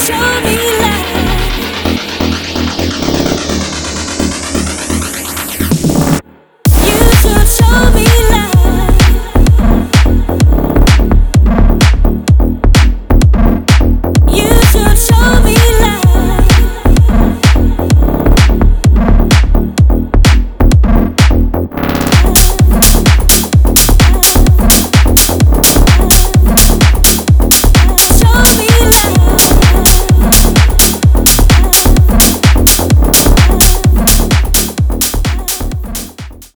Show me.